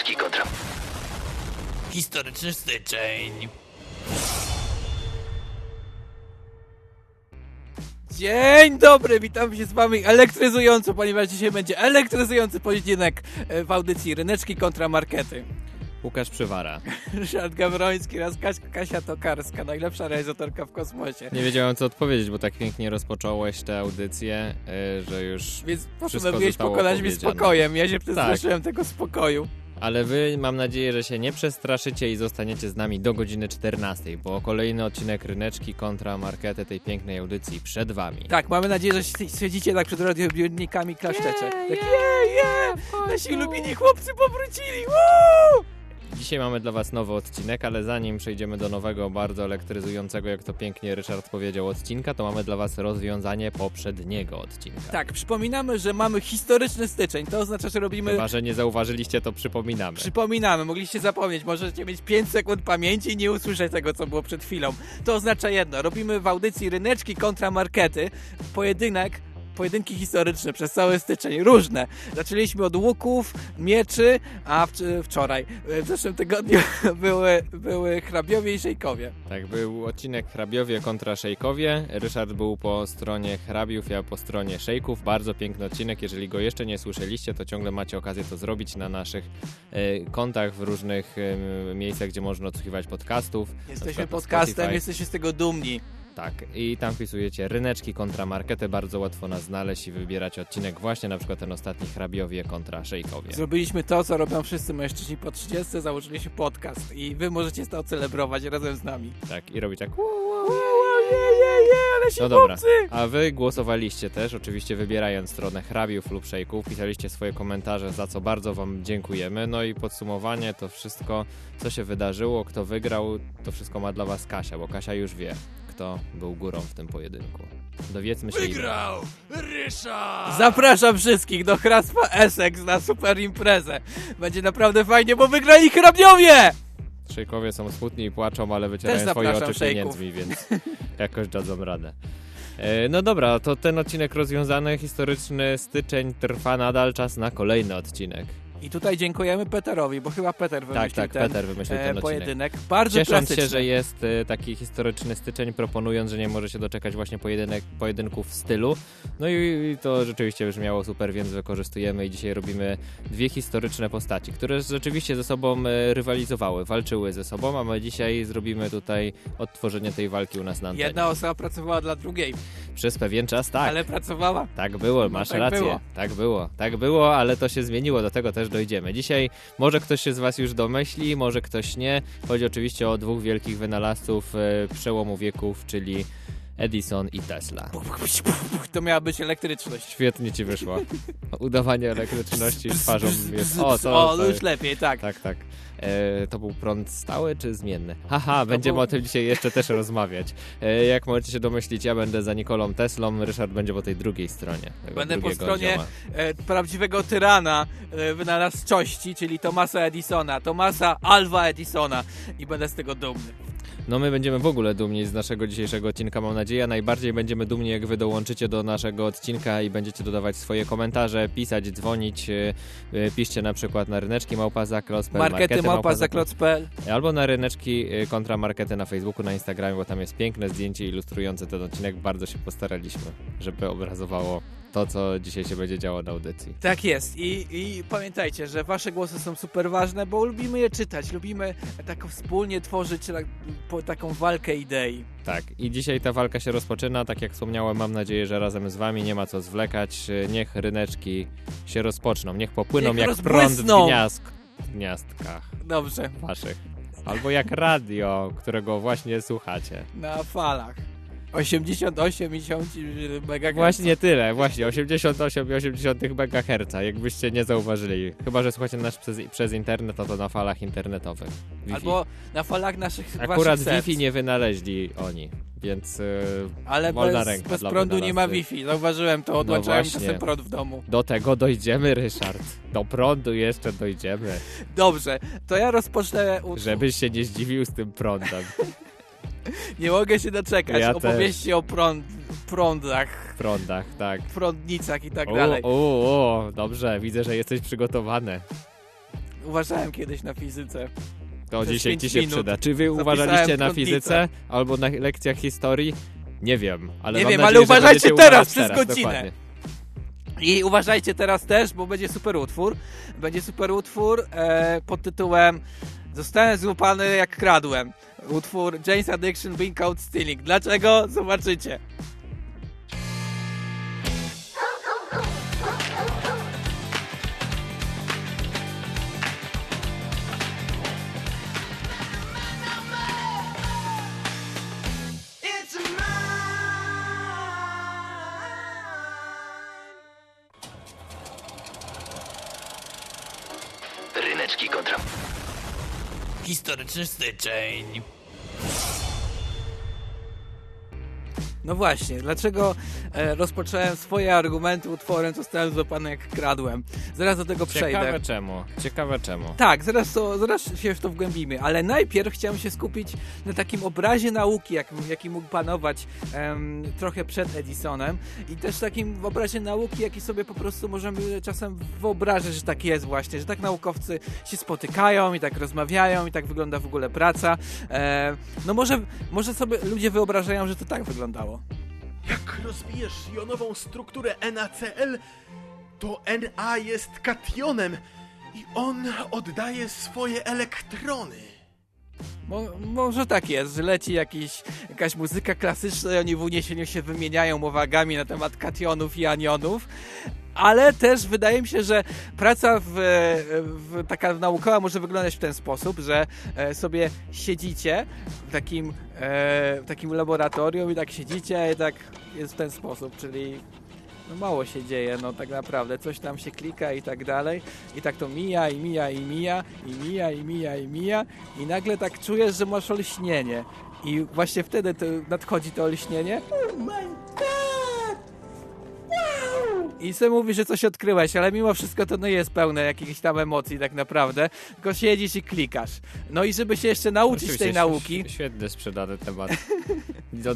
Ryneczki kontra... Historyczny styczeń. Dzień dobry, witam się z wami elektryzująco, ponieważ dzisiaj będzie elektryzujący pojedynek w audycji Ryneczki kontra Markety. Łukasz Przywara. Ryszard Gawroński oraz Kasia Tokarska, najlepsza realizatorka w kosmosie. Nie wiedziałem, co odpowiedzieć, bo tak pięknie rozpocząłeś tę audycję, że już więc postanowiłeś pokonać mnie spokojem, ja się przestraszyłem tego spokoju. Ale wy, mam nadzieję, że się nie przestraszycie i zostaniecie z nami do godziny 14, bo kolejny odcinek Ryneczki kontra Markety, tej pięknej audycji przed wami. Tak, mamy nadzieję, że siedzicie tak przed radiobiornikami klaszczecie. Tak, nasi ulubieni chłopcy powrócili! Woo! Dzisiaj mamy dla was nowy odcinek, ale zanim przejdziemy do nowego, bardzo elektryzującego, jak to pięknie Ryszard powiedział, odcinka, to mamy dla was rozwiązanie poprzedniego odcinka. Tak, przypominamy, że mamy historyczny styczeń, to oznacza, że robimy... Chyba, że nie zauważyliście, to przypominamy. Przypominamy, mogliście zapomnieć, możecie mieć 5 sekund pamięci i nie usłyszeć tego, co było przed chwilą. To oznacza jedno, robimy w audycji Ryneczki kontra Markety, pojedynki historyczne przez cały styczeń, różne. Zaczęliśmy od łuków, mieczy, a wczoraj, w zeszłym tygodniu były hrabiowie i szejkowie. Tak, był odcinek hrabiowie kontra szejkowie. Ryszard był po stronie hrabiów, ja po stronie szejków. Bardzo piękny odcinek, jeżeli go jeszcze nie słyszeliście, to ciągle macie okazję to zrobić na naszych kontach w różnych miejscach, gdzie można odsłuchiwać podcastów. Jesteśmy podcastem, jesteśmy z tego dumni. Tak, i tam wpisujecie Ryneczki kontra Markety, bardzo łatwo nas znaleźć i wybierać odcinek, właśnie na przykład ten ostatni Hrabiowie kontra Szejkowie. Zrobiliśmy to, co robią wszyscy mężczyźni po 30, założyliśmy podcast i wy możecie to celebrować razem z nami. Tak, i robić tak ale się no dobra, a wy głosowaliście też, oczywiście wybierając stronę hrabiów lub szejków, pisaliście swoje komentarze, za co bardzo wam dziękujemy. No i podsumowanie, to wszystko, co się wydarzyło, kto wygrał, to wszystko ma dla was Kasia, bo Kasia już wie, kto był górą w tym pojedynku. Dowiedzmy się... Wygrał Ryszard! Zapraszam wszystkich do hrabstwa Essex na super imprezę. Będzie naprawdę fajnie, bo wygrali hrabiowie! Szejkowie są smutni i płaczą, ale wycierają swoje oczy pieniędzmi, więc jakoś dadzą radę. No dobra, to ten odcinek rozwiązany, historyczny styczeń trwa nadal, czas na kolejny odcinek. I tutaj dziękujemy Peterowi, bo chyba Peter wymyślił ten pojedynek. Bardzo ciesząc klasyczny. Się, że jest taki historyczny styczeń, proponując, że nie może się doczekać właśnie pojedynków w stylu. No i to rzeczywiście brzmiało super, więc wykorzystujemy i dzisiaj robimy dwie historyczne postaci, które rzeczywiście ze sobą rywalizowały, walczyły ze sobą, a my dzisiaj zrobimy tutaj odtworzenie tej walki u nas na antenie. Jedna osoba pracowała dla drugiej. Przez pewien czas, tak. Ale pracowała. Tak było, masz rację. Było. Tak było, ale to się zmieniło, do tego też dojdziemy. Dzisiaj może ktoś się z was już domyśli, może ktoś nie. Chodzi oczywiście o dwóch wielkich wynalazców przełomu wieków, czyli Edison i Tesla. To miała być elektryczność. Świetnie ci wyszło. Udawanie elektryczności twarzą jest... O, już lepiej, tak. Tak. To był prąd stały czy zmienny? Będziemy o tym dzisiaj jeszcze też rozmawiać. Jak możecie się domyślić, ja będę za Nikolą Teslą, Ryszard będzie po tej drugiej stronie. Będę po stronie prawdziwego tyrana wynalazczości, czyli Thomasa Edisona, Thomasa Alva Edisona i będę z tego dumny. No my będziemy w ogóle dumni z naszego dzisiejszego odcinka, mam nadzieję. Najbardziej będziemy dumni, jak wy dołączycie do naszego odcinka i będziecie dodawać swoje komentarze, pisać, dzwonić. Piszcie na przykład na ryneczki@zaklot.pl, markety@zaklot.pl albo na Ryneczki kontra Markety na Facebooku, na Instagramie, bo tam jest piękne zdjęcie ilustrujące ten odcinek. Bardzo się postaraliśmy, żeby obrazowało to, co dzisiaj się będzie działo na audycji. Tak jest. I pamiętajcie, że wasze głosy są super ważne, bo lubimy je czytać, lubimy tak wspólnie tworzyć taką walkę idei. Tak. I dzisiaj ta walka się rozpoczyna. Tak jak wspomniałem, mam nadzieję, że razem z wami nie ma co zwlekać. Niech ryneczki się rozpoczną. Niech popłyną jak prąd w gniazdkach. Dobrze. Waszych. Albo jak radio, którego właśnie słuchacie. Na falach. 88,80 MHz. Właśnie tyle, właśnie 88,80 MHz, jakbyście nie zauważyli. Chyba że słuchacie nas przez internet, a to na falach internetowych. Wi-Fi. Albo na falach naszych. Akurat Wi-Fi nie wynaleźli oni, więc ale bez prądu nie ma Wi-Fi, zauważyłem to, odłączałem czasem prąd w domu. Do tego dojdziemy, Ryszard. Do prądu jeszcze dojdziemy. Dobrze, to ja rozpocznę... Żebyś się nie zdziwił z tym prądem. Nie mogę się doczekać opowieści o prądach. Prądach, tak. Prądnicach i tak dalej. Dobrze, widzę, że jesteś przygotowany. uważałem kiedyś na fizyce. To przez dzisiaj ci się przyda. Czy wy uważaliście na fizyce albo na lekcjach historii? Nie wiem, ale nie mam wiem, nadzieję, ale uważajcie teraz przez godzinę. Dokładnie. I uważajcie teraz też, bo będzie super utwór. Będzie super utwór pod tytułem Zostałem złapany jak kradłem. Utwór Jane's Addiction, Being Caught Stealing. Dlaczego? Zobaczycie. Ryneczki kontra. Historyczny styczeń. No właśnie, dlaczego rozpocząłem swoje argumenty utworem Zostałem złapany jak kradłem? Zaraz do tego przejdę. Ciekawe czemu. Tak, zaraz się w to wgłębimy, ale najpierw chciałem się skupić na takim obrazie nauki, jaki mógł panować trochę przed Edisonem, i też takim obrazie nauki, jaki sobie po prostu możemy czasem wyobrażać, że tak jest właśnie, że tak naukowcy się spotykają i tak rozmawiają i tak wygląda w ogóle praca. No może sobie ludzie wyobrażają, że to tak wyglądało. Jak rozbijesz jonową strukturę NaCl, to Na jest kationem i on oddaje swoje elektrony. Może tak jest, że leci jakaś muzyka klasyczna i oni w uniesieniu się wymieniają uwagami na temat kationów i anionów. Ale też wydaje mi się, że praca taka naukowa może wyglądać w ten sposób, że sobie siedzicie w takim laboratorium i tak siedzicie i tak jest w ten sposób, czyli no mało się dzieje, no tak naprawdę coś tam się klika i tak dalej i tak to mija i nagle tak czujesz, że masz olśnienie i właśnie wtedy nadchodzi to olśnienie. I sobie mówi, że coś odkryłeś, ale mimo wszystko to nie jest pełne jakichś tam emocji tak naprawdę, tylko siedzisz i klikasz. No i żeby się jeszcze nauczyć tej nauki... Świetnie sprzedany temat.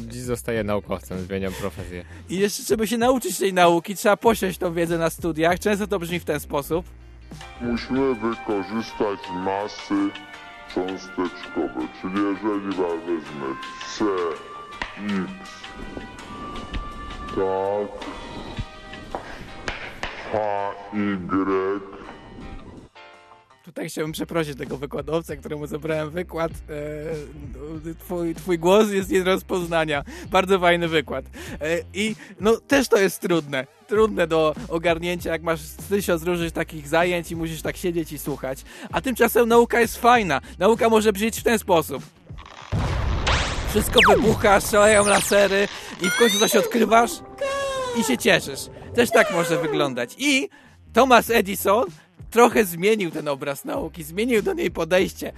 Dziś zostaję naukowcem, zmieniam profesję. I jeszcze żeby się nauczyć tej nauki, trzeba posiąść tą wiedzę na studiach. Często to brzmi w ten sposób. Musimy wykorzystać masy cząsteczkowe, czyli jeżeli wezmę C, X, tak... HY. Tutaj chciałbym przeprosić tego wykładowcę, któremu zabrałem wykład. Twój głos jest nie do rozpoznania. Bardzo fajny wykład. I no też to jest trudne. Trudne do ogarnięcia, jak masz 1000 różnych takich zajęć i musisz tak siedzieć i słuchać. A tymczasem nauka jest fajna. Nauka może brzmieć w ten sposób. Wszystko wybucha, strzelają lasery i w końcu coś odkrywasz i się cieszysz. Też tak może wyglądać. I Thomas Edison trochę zmienił ten obraz nauki, zmienił do niej podejście,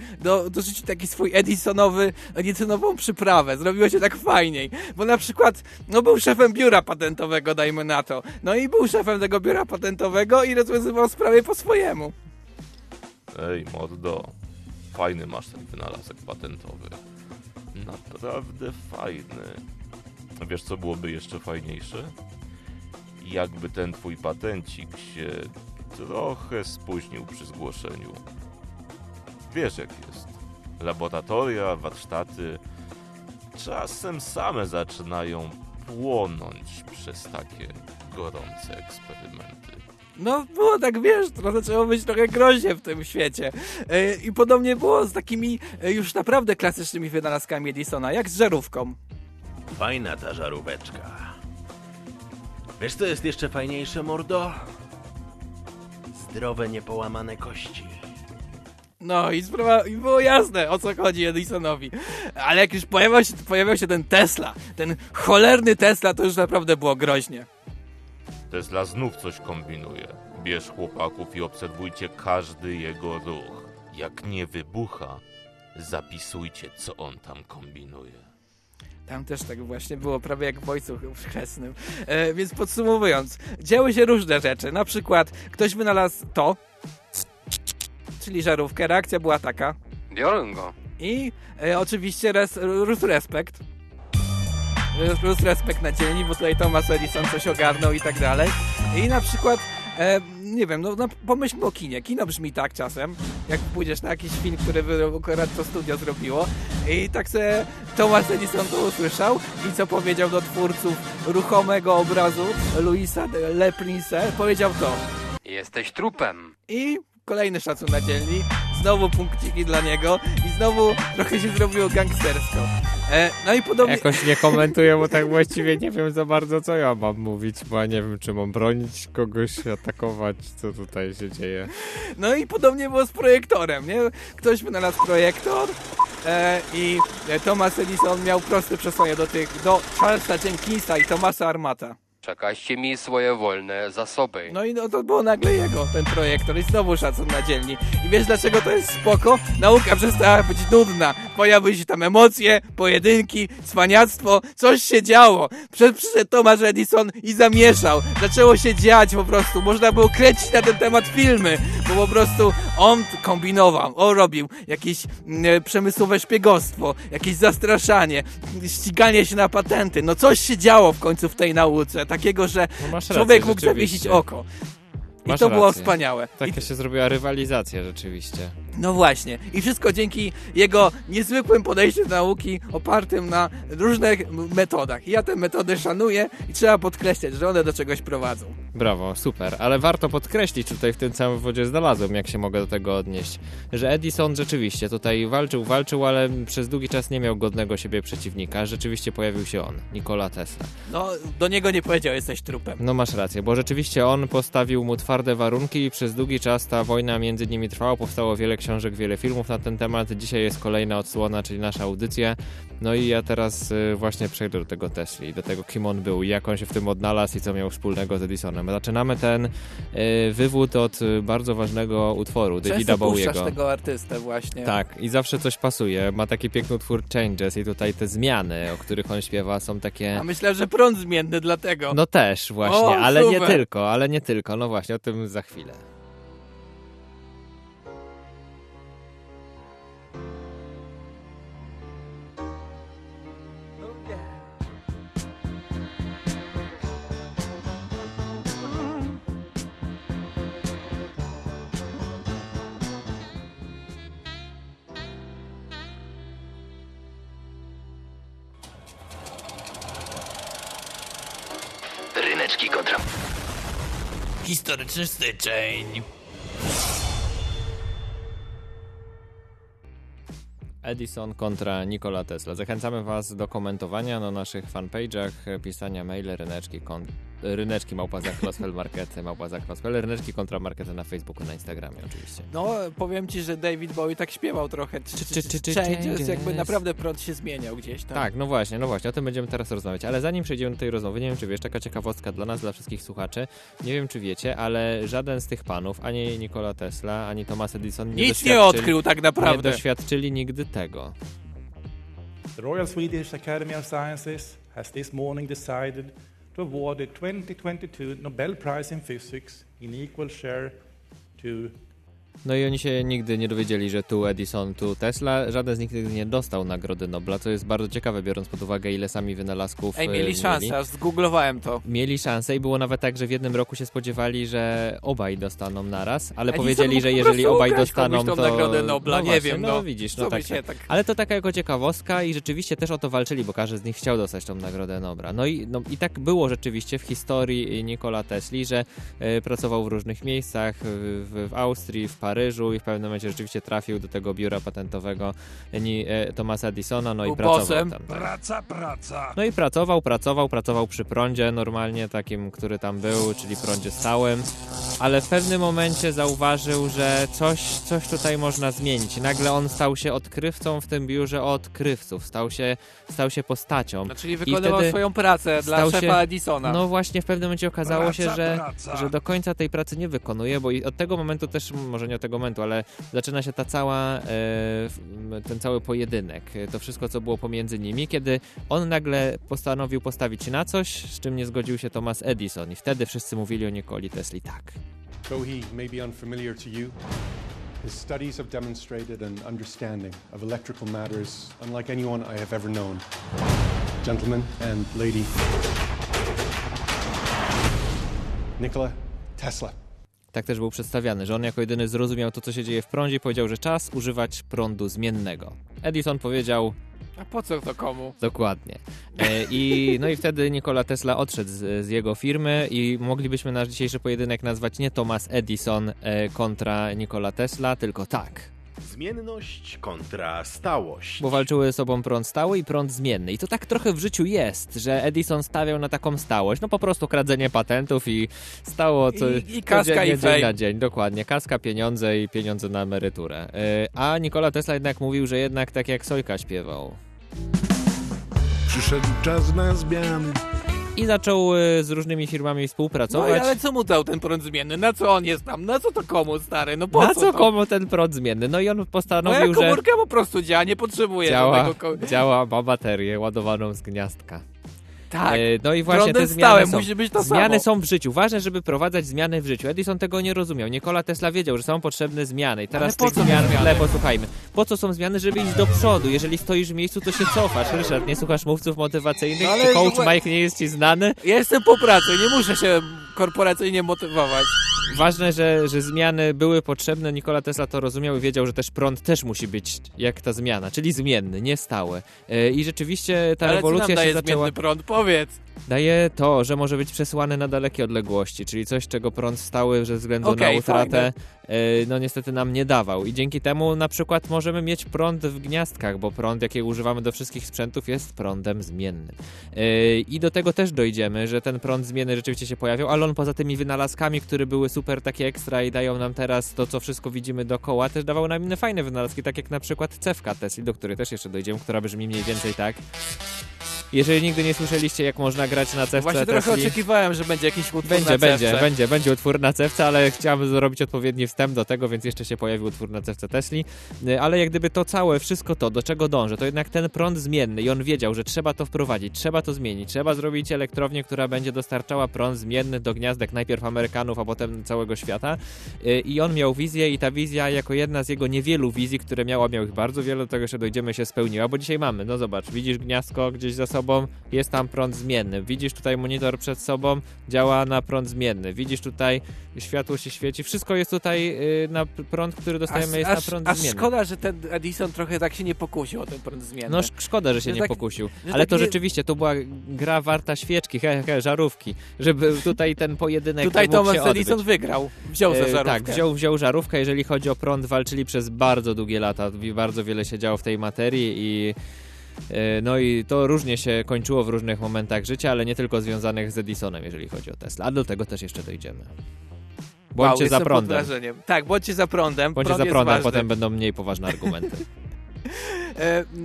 dorzucił taki swój Edisonową przyprawę, zrobiło się tak fajniej, bo na przykład no był szefem biura patentowego, dajmy na to, no i był szefem tego biura patentowego i rozwiązywał sprawy po swojemu. Ej mordo, fajny masz ten wynalazek patentowy, naprawdę fajny. Wiesz co byłoby jeszcze fajniejsze? Jakby ten twój patencik się trochę spóźnił przy zgłoszeniu. Wiesz jak jest. Laboratoria, warsztaty czasem same zaczynają płonąć przez takie gorące eksperymenty. No było tak, wiesz, to zaczęło być trochę groźnie w tym świecie. I podobnie było z takimi już naprawdę klasycznymi wynalazkami Edisona, jak z żarówką. Fajna ta żaróweczka. Wiesz co jest jeszcze fajniejsze, mordo? Zdrowe, niepołamane kości. No i sprawa, i było jasne, o co chodzi Edisonowi. Ale jak już pojawiał się ten Tesla, ten cholerny Tesla, to już naprawdę było groźnie. Tesla znów coś kombinuje. Bierz chłopaków i obserwujcie każdy jego ruch. Jak nie wybucha, zapisujcie, co on tam kombinuje. Tam też tak właśnie było, prawie jak w Ojcu Chrzestnym. Więc podsumowując, działy się różne rzeczy. Na przykład ktoś wynalazł to, czyli żarówkę. Reakcja była taka. Biorę go. I oczywiście respekt. Respekt na dzielni, bo tutaj Thomas Edison coś ogarnął i tak dalej. I na przykład Nie wiem, no pomyślmy o kinie. Kino brzmi tak czasem, jak pójdziesz na jakiś film, który akurat to studio zrobiło i tak se Thomas Edison to usłyszał i co powiedział do twórców ruchomego obrazu Louisa Le Prince, powiedział to: jesteś trupem. I kolejny szacun na dzielni, znowu punkciki dla niego i znowu trochę się zrobiło gangstersko. No i podobnie... Jakoś nie komentuję, bo tak właściwie nie wiem za bardzo, co ja mam mówić, bo ja nie wiem, czy mam bronić kogoś, atakować, co tutaj się dzieje. No i podobnie było z projektorem, nie? Ktoś wynalazł projektor i Thomas Edison miał proste przesłanie do Charlesa Jenkinsa i Thomasa Armata. Przekaźcie mi swoje wolne zasoby. No i no to było nagle jego, ten projektor. I znowu szacun na dzielni. I wiesz dlaczego to jest spoko? Nauka przestała być nudna. Pojawiły się tam emocje, pojedynki, cwaniactwo. Coś się działo. Przyszedł Thomas Edison i zamieszał. Zaczęło się dziać po prostu. Można było kręcić na ten temat filmy. Bo po prostu on kombinował. On robił jakieś przemysłowe szpiegostwo. Jakieś zastraszanie. Ściganie się na patenty. No coś się działo w końcu w tej nauce. Takiego, że no człowiek mógł zawiesić oko. I masz to rację. Było wspaniałe. Taka się zrobiła rywalizacja rzeczywiście. No właśnie. I wszystko dzięki jego niezwykłym podejściu do nauki opartym na różnych metodach. I ja te metody szanuję i trzeba podkreślać, że one do czegoś prowadzą. Brawo, super. Ale warto podkreślić, tutaj w tym całym wodzie znalazłem, jak się mogę do tego odnieść, że Edison rzeczywiście tutaj walczył, ale przez długi czas nie miał godnego siebie przeciwnika. Rzeczywiście pojawił się on, Nikola Tesla. No, do niego nie powiedział, jesteś trupem. No masz rację, bo rzeczywiście on postawił mu twarde warunki i przez długi czas ta wojna między nimi trwała. Powstało wiele książek, wiele filmów na ten temat. Dzisiaj jest kolejna odsłona, czyli nasza audycja. No i ja teraz właśnie przejdę do tego Tesli, do tego, kim on był, jak on się w tym odnalazł i co miał wspólnego z Edisonem. Zaczynamy ten wywód od bardzo ważnego utworu Davida Bowiego. Często tego artystę właśnie. Tak, i zawsze coś pasuje. Ma taki piękny utwór Changes i tutaj te zmiany, o których on śpiewa, są takie... A myślę, że prąd zmienny dlatego. No też właśnie, o, ale super. nie tylko. No właśnie, o tym za chwilę. Ryneczki kontra. Historyczny styczeń. Edison kontra Nikola Tesla. Zachęcamy Was do komentowania na naszych fanpage'ach, pisania maile ryneczki kontra markety na Facebooku, na Instagramie oczywiście. No, powiem Ci, że David Bowie tak śpiewał trochę. Changes, jakby naprawdę prąd się zmieniał gdzieś tam. Tak, no właśnie, o tym będziemy teraz rozmawiać. Ale zanim przejdziemy do tej rozmowy, nie wiem, czy wiesz, taka ciekawostka dla nas, dla wszystkich słuchaczy. Nie wiem, czy wiecie, ale żaden z tych panów, ani Nikola Tesla, ani Thomas Edison nic nie odkrył tak naprawdę. Nie doświadczyli nigdy tego. The Royal Swedish Academy of Sciences has this morning decided to award the 2022 Nobel Prize in Physics in equal share to... No i oni się nigdy nie dowiedzieli, że tu Edison, tu Tesla. Żaden z nich nigdy nie dostał Nagrody Nobla, co jest bardzo ciekawe, biorąc pod uwagę, ile sami wynalazków mieli szansę, zgooglowałem to. Mieli szansę i było nawet tak, że w jednym roku się spodziewali, że obaj dostaną naraz, ale Edison powiedzieli, że jeżeli obaj dostaną, to... Nagrodę Nobla, no nie właśnie, wiem, no widzisz, no tak, tak. Ale to taka jako ciekawostka i rzeczywiście też o to walczyli, bo każdy z nich chciał dostać tą Nagrodę Nobla. No i tak było rzeczywiście w historii Nikola Tesli, że pracował w różnych miejscach, w Austrii, w Paryżu i w pewnym momencie rzeczywiście trafił do tego biura patentowego Thomasa Edisona, no i pracował tam. Praca. No i pracował przy prądzie normalnie takim, który tam był, czyli prądzie stałym, ale w pewnym momencie zauważył, że coś tutaj można zmienić. Nagle on stał się odkrywcą w tym biurze odkrywców, stał się postacią. No, czyli wykonywał swoją pracę dla szefa Edisona. No właśnie, w pewnym momencie okazało się, że do końca tej pracy nie wykonuje, bo od tego momentu też, może nie od tego momentu, ale zaczyna się ten cały pojedynek, to wszystko, co było pomiędzy nimi, kiedy on nagle postanowił postawić na coś, z czym nie zgodził się Thomas Edison i wtedy wszyscy mówili o Nikoli Tesli tak. Cohe may be unfamiliar to you. His studies have demonstrated an understanding of electrical matters unlike anyone I have ever known. Gentlemen and lady. Nikola Tesla. Tak też był przedstawiany, że on jako jedyny zrozumiał to, co się dzieje w prądzie i powiedział, że czas używać prądu zmiennego. Edison powiedział... A po co to komu? Dokładnie. I wtedy Nikola Tesla odszedł z jego firmy i moglibyśmy nasz dzisiejszy pojedynek nazwać nie Thomas Edison kontra Nikola Tesla, tylko tak. Zmienność kontra stałość. Bo walczyły ze sobą prąd stały i prąd zmienny. I to tak trochę w życiu jest, że Edison stawiał na taką stałość. No po prostu kradzenie patentów i stało to dzień na dzień. Dokładnie. Kaska, pieniądze i pieniądze na emeryturę. A Nikola Tesla jednak mówił, że jednak tak jak Sojka śpiewał. Przyszedł czas na zmian. I zaczął z różnymi firmami współpracować. No ale co mu dał ten prąd zmienny? Na co on jest tam? Na co to komu, stary? No po co? Na co komu ten prąd zmienny? No i on postanowił, że... komórka po prostu działa, nie potrzebuje tego. Działa, ma baterię ładowaną z gniazdka. Tak. No i właśnie te zmiany są. Musi być to zmiany samo. Są w życiu. Ważne, żeby prowadzać zmiany w życiu. Edison tego nie rozumiał. Nikola Tesla wiedział, że są potrzebne zmiany. I teraz tych zmian w tle posłuchajmy. Po co są zmiany? Żeby iść do przodu. Jeżeli stoisz w miejscu, to się cofasz. Ryszard, nie słuchasz mówców motywacyjnych? Ale czy coach Mike nie jest ci znany? Ja jestem po pracy. Nie muszę się korporacyjnie motywować. Ważne, że zmiany były potrzebne. Nikola Tesla to rozumiał i wiedział, że też prąd też musi być jak ta zmiana, czyli zmienny, nie stały. I rzeczywiście ta rewolucja się zaczęła... Zmienny prąd, powiedz. Daje to, że może być przesłany na dalekie odległości, czyli coś, czego prąd stały ze względu na utratę niestety nam nie dawał. I dzięki temu na przykład możemy mieć prąd w gniazdkach, bo prąd, jaki używamy do wszystkich sprzętów, jest prądem zmiennym. I do tego też dojdziemy, że ten prąd zmienny rzeczywiście się pojawiał, ale on poza tymi wynalazkami, które były super takie ekstra i dają nam teraz to, co wszystko widzimy dookoła, też dawał nam inne fajne wynalazki, tak jak na przykład cewka Tesli, do której też jeszcze dojdziemy, która brzmi mniej więcej tak. Jeżeli nigdy nie słyszeliście, jak można grać na cewce... Właśnie trochę oczekiwałem, że będzie jakiś utwór na cewce. Będzie utwór na cewce, ale chciałem zrobić odpowiedni wstęp do tego, więc jeszcze się pojawił utwór na cewce Tesli. Ale jak gdyby to całe, wszystko to, do czego dążę, to jednak ten prąd zmienny i on wiedział, że trzeba to wprowadzić, trzeba to zmienić, trzeba zrobić elektrownię, która będzie dostarczała prąd zmienny do gniazdek najpierw Amerykanów, a potem całego świata. I on miał wizję i ta wizja jako jedna z jego niewielu wizji, które miał ich bardzo wiele, do tego jeszcze dojdziemy, się spełniła, bo dzisiaj mamy, no zobacz, widzisz gniazdko gdzieś za sobą, jest tam prąd zmienny. Widzisz tutaj monitor przed sobą, działa na prąd zmienny. Widzisz tutaj, światło się świeci. Wszystko jest tutaj na prąd, który dostajemy, jest na prąd zmienny. A szkoda, że ten Edison trochę tak się nie pokusił o ten prąd zmienny. No szkoda, że się nie pokusił. Ale to rzeczywiście, to była gra warta świeczki, żarówki, żeby tutaj ten pojedynek tutaj Thomas Edison wygrał. Wziął za żarówkę. Tak, wziął żarówkę. Jeżeli chodzi o prąd, walczyli przez bardzo długie lata. Bardzo wiele się działo w tej materii i... No i to różnie się kończyło w różnych momentach życia, ale nie tylko związanych z Edisonem, jeżeli chodzi o Tesla. A do tego też jeszcze dojdziemy. Bądźcie za prądem. Tak, bądźcie za prądem. Bądźcie za prądem, potem będą mniej poważne argumenty.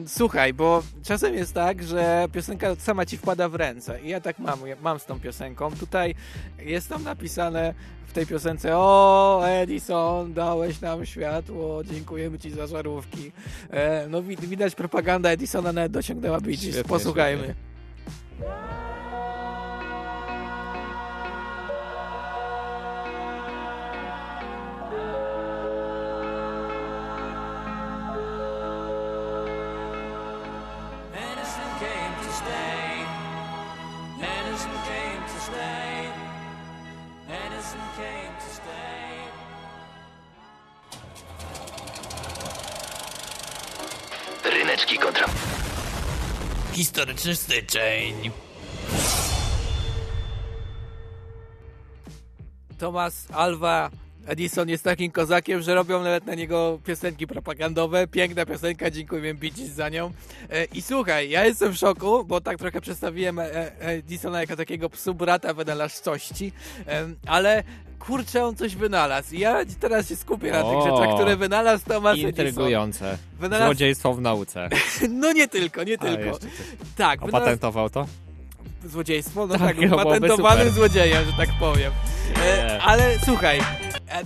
Słuchaj, bo czasem jest tak, że piosenka sama ci wpada w ręce i ja tak mam z tą piosenką. Tutaj jest tam napisane w tej piosence: o Edison, dałeś nam światło, dziękujemy ci za żarówki. Widać propaganda Edisona nawet dosięgnęła bici. Posłuchajmy. Świetnie. Ryneczki kontra historyczny styczeń. Thomas Alva Edison jest takim kozakiem, że robią nawet na niego piosenki propagandowe. Piękna piosenka, dziękuję Bicis za nią. I słuchaj, ja jestem w szoku, bo tak trochę przedstawiłem Edisona jako takiego psu-brata wynalazcości, ale kurczę, on coś wynalazł. Ja teraz się skupię na tych rzeczach, które wynalazł Thomas Edison. Intrygujące. Złodziejstwo w nauce. No nie tylko. Tak. Opatentował to? Złodziejstwo? No tak, patentowanym złodziejem, że tak powiem. Ale słuchaj,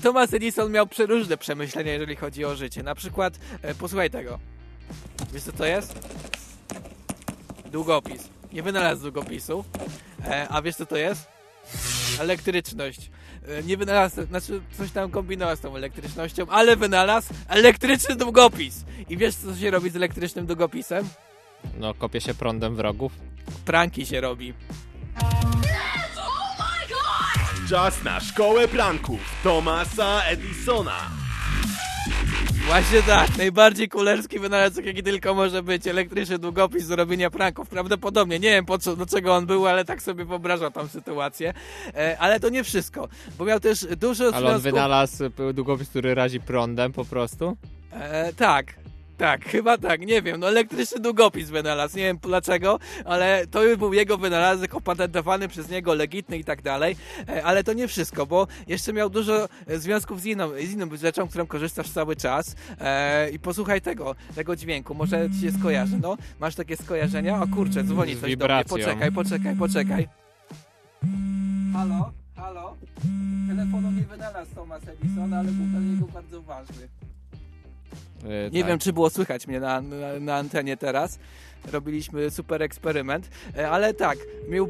Thomas Edison miał przeróżne przemyślenia, jeżeli chodzi o życie. Na przykład, posłuchaj tego. Wiesz co to jest? Długopis. Nie wynalazł długopisu. A wiesz co to jest? Elektryczność. Nie wynalazł, znaczy coś tam kombinował z tą elektrycznością, ale wynalazł elektryczny długopis. I wiesz co się robi z elektrycznym długopisem? No, kopie się prądem wrogów. Pranki się robi. czas na szkołę pranków Thomasa Edisona. Właśnie tak, najbardziej kulerski wynalazek, jaki tylko może być. Elektryczny długopis do robienia pranków. Prawdopodobnie, nie wiem do czego on był, ale tak sobie wyobrażam tą sytuację. Ale to nie wszystko, bo miał też dużo związków... Ale on wynalazł długopis, który razi prądem po prostu? Tak. Tak, chyba tak, nie wiem, no elektryczny długopis wynalazł, nie wiem dlaczego, ale to już był jego wynalazek opatentowany przez niego, legitny i tak dalej, ale to nie wszystko, bo jeszcze miał dużo związków z inną rzeczą, którą korzystasz cały czas i posłuchaj tego dźwięku, może ci się skojarzy, no, masz takie skojarzenia, o kurczę, dzwoni coś do mnie, poczekaj. Halo, telefonu nie wynalazł Thomas Edison, ale był dla niego bardzo ważny. Nie tak. Wiem, czy było słychać mnie na antenie teraz. Robiliśmy super eksperyment, ale tak, miał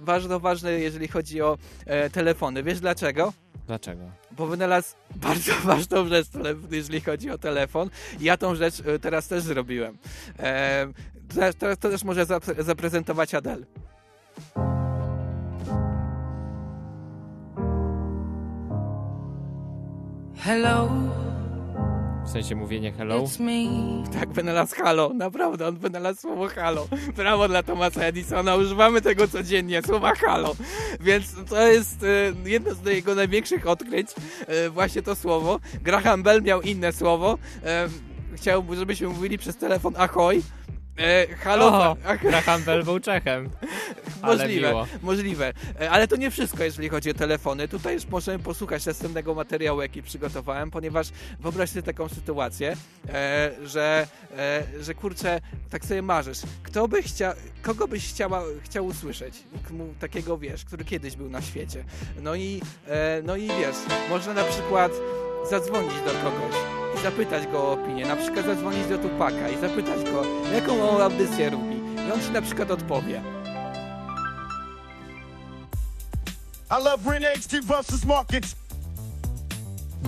bardzo ważny, jeżeli chodzi o telefony. Wiesz dlaczego? Dlaczego? Bo wynalazł bardzo ważną rzecz, jeżeli chodzi o telefon. Ja tą rzecz teraz też zrobiłem. To też może zaprezentować Adel. Hello. W sensie mówienie hello? Tak, wynalazł halo. Naprawdę, on wynalazł słowo halo. Brawo dla Thomasa Edisona. Używamy tego codziennie, słowa halo. Więc to jest jedno z jego największych odkryć. Właśnie to słowo. Graham Bell miał inne słowo. Chciałbym, żebyśmy mówili przez telefon ahoj. Halo. Graham Bell był Czechem. Możliwe. Ale to nie wszystko, jeżeli chodzi o telefony. Tutaj już możemy posłuchać następnego materiału, jaki przygotowałem, ponieważ wyobraź sobie taką sytuację, że kurczę, tak sobie marzysz. Kogo byś chciał usłyszeć? Takiego, wiesz, który kiedyś był na świecie. No i wiesz, można na przykład zadzwonić do kogoś i zapytać go o opinię. Na przykład zadzwonić do Tupaka i zapytać go, jaką on audycję robi. I on ci na przykład odpowie. I love Ryneczki versus Markety.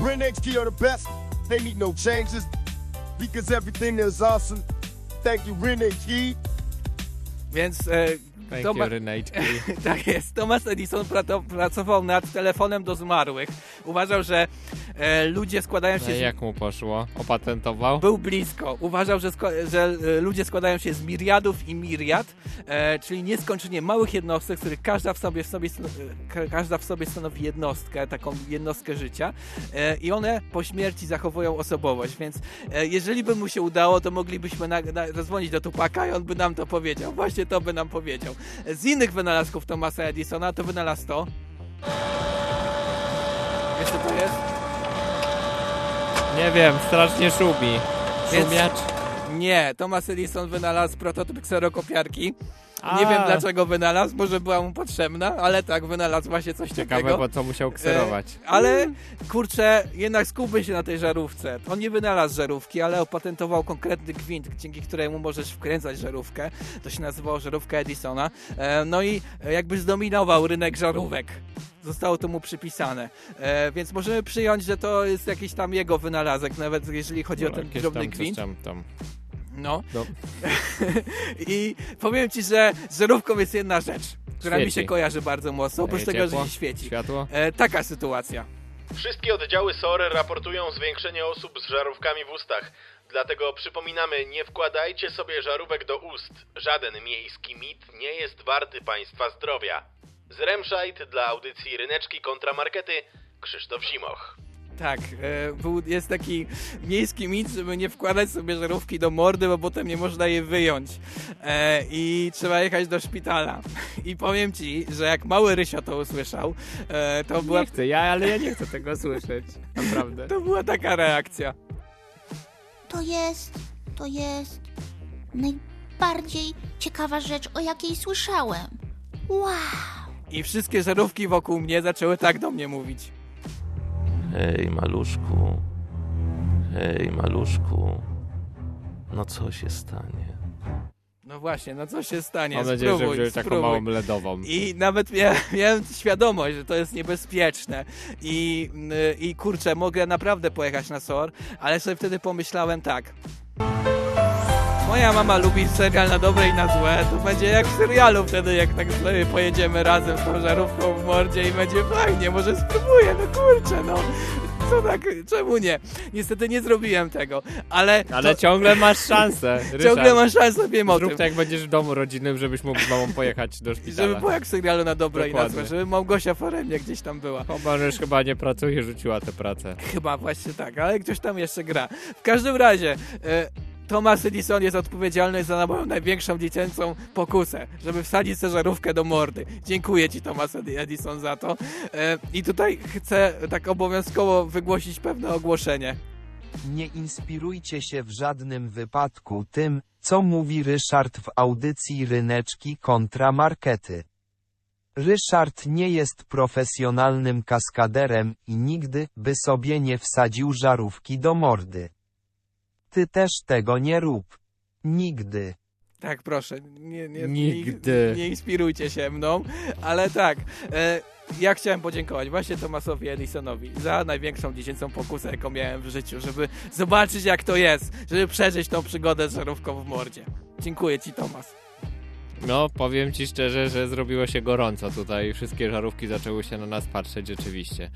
Ryneczki are the best. They need no changes because everything is awesome. Thank you, Ryneczki. Więc tak jest. Thomas Edison pracował nad telefonem do zmarłych. Uważał, że ludzie składają się... Jak mu poszło? Opatentował? Był blisko. Uważał, że ludzie składają się z miriadów i miriad, czyli nieskończenie małych jednostek, z których każda w sobie stanowi jednostkę, taką jednostkę życia i one po śmierci zachowują osobowość, więc jeżeli by mu się udało, to moglibyśmy zadzwonić do Tupaka i on by nam to powiedział. Właśnie to by nam powiedział. Z innych wynalazków Thomasa Edisona to wynalazł to. Wiesz co to jest? Nie wiem, strasznie szumi. Szumiacz? Nie, Thomas Edison wynalazł prototyp kserokopiarki. Nie wiem dlaczego wynalazł, może była mu potrzebna, ale tak, wynalazł właśnie coś takiego. Ciekawe, bo co musiał kserować. Ale kurczę, jednak skupmy się na tej żarówce. On nie wynalazł żarówki, ale opatentował konkretny gwint, dzięki któremu możesz wkręcać żarówkę. To się nazywało żarówka Edisona. No i jakby zdominował rynek żarówek. Zostało to mu przypisane. Więc możemy przyjąć, że to jest jakiś tam jego wynalazek, nawet jeżeli chodzi o ten drobny gwint. No. I powiem ci, że z żarówką jest jedna rzecz, która mi się kojarzy bardzo mocno, oprócz tego, że się świeci. Światło? Taka sytuacja. Wszystkie oddziały SOR raportują zwiększenie osób z żarówkami w ustach. Dlatego przypominamy, nie wkładajcie sobie żarówek do ust. Żaden miejski mit nie jest warty państwa zdrowia. Z Remscheid dla audycji Ryneczki kontra Markety, Krzysztof Zimoch. Tak, jest taki miejski mit, żeby nie wkładać sobie żarówki do mordy, bo potem nie można je wyjąć i trzeba jechać do szpitala. I powiem ci, że jak mały Rysio to usłyszał, to była... Nie chcę, ale ja nie chcę tego słyszeć, naprawdę. To była taka reakcja. To jest najbardziej ciekawa rzecz, o jakiej słyszałem. Wow! I wszystkie żarówki wokół mnie zaczęły tak do mnie mówić. Hej maluszku, no co się stanie? No właśnie, no co się stanie? Mam nadzieję, że wziąłeś taką małą ledową. I nawet miałem świadomość, że to jest niebezpieczne. I kurczę, mogę naprawdę pojechać na SOR, ale sobie wtedy pomyślałem tak... moja mama lubi serial na dobre i na złe, to będzie jak w serialu wtedy, jak tak sobie pojedziemy razem z tą żarówką w mordzie i będzie fajnie, może spróbuję, no kurczę, no. Co tak? Czemu nie? Niestety nie zrobiłem tego, ale... Ale to... ciągle masz szansę, Ryszard. Ciągle masz szansę, wiem o tym. Zrób tak, jak będziesz w domu rodzinnym, żebyś mógł z mamą pojechać do szpitala. Żeby było jak w serialu na dobre i na złe, żeby Małgosia Foremnia gdzieś tam była. Chyba, że już chyba nie pracuje, rzuciła tę pracę. Chyba, właśnie tak, ale ktoś tam jeszcze gra. W każdym razie... Thomas Edison jest odpowiedzialny za moją największą licencją pokusę, żeby wsadzić tę żarówkę do mordy. Dziękuję Ci, Thomas Edison, za to. I tutaj chcę tak obowiązkowo wygłosić pewne ogłoszenie. Nie inspirujcie się w żadnym wypadku tym, co mówi Ryszard w audycji Ryneczki kontra Markety. Ryszard nie jest profesjonalnym kaskaderem i nigdy by sobie nie wsadził żarówki do mordy. Ty też tego nie rób. Nigdy. Tak, proszę. Nigdy. Nie inspirujcie się mną, ale tak. Ja chciałem podziękować właśnie Thomasowi Edisonowi za największą dziecięcą pokusę, jaką miałem w życiu, żeby zobaczyć, jak to jest, żeby przeżyć tą przygodę z żarówką w mordzie. Dziękuję Ci, Thomas. No, powiem Ci szczerze, że zrobiło się gorąco tutaj. Wszystkie żarówki zaczęły się na nas patrzeć rzeczywiście.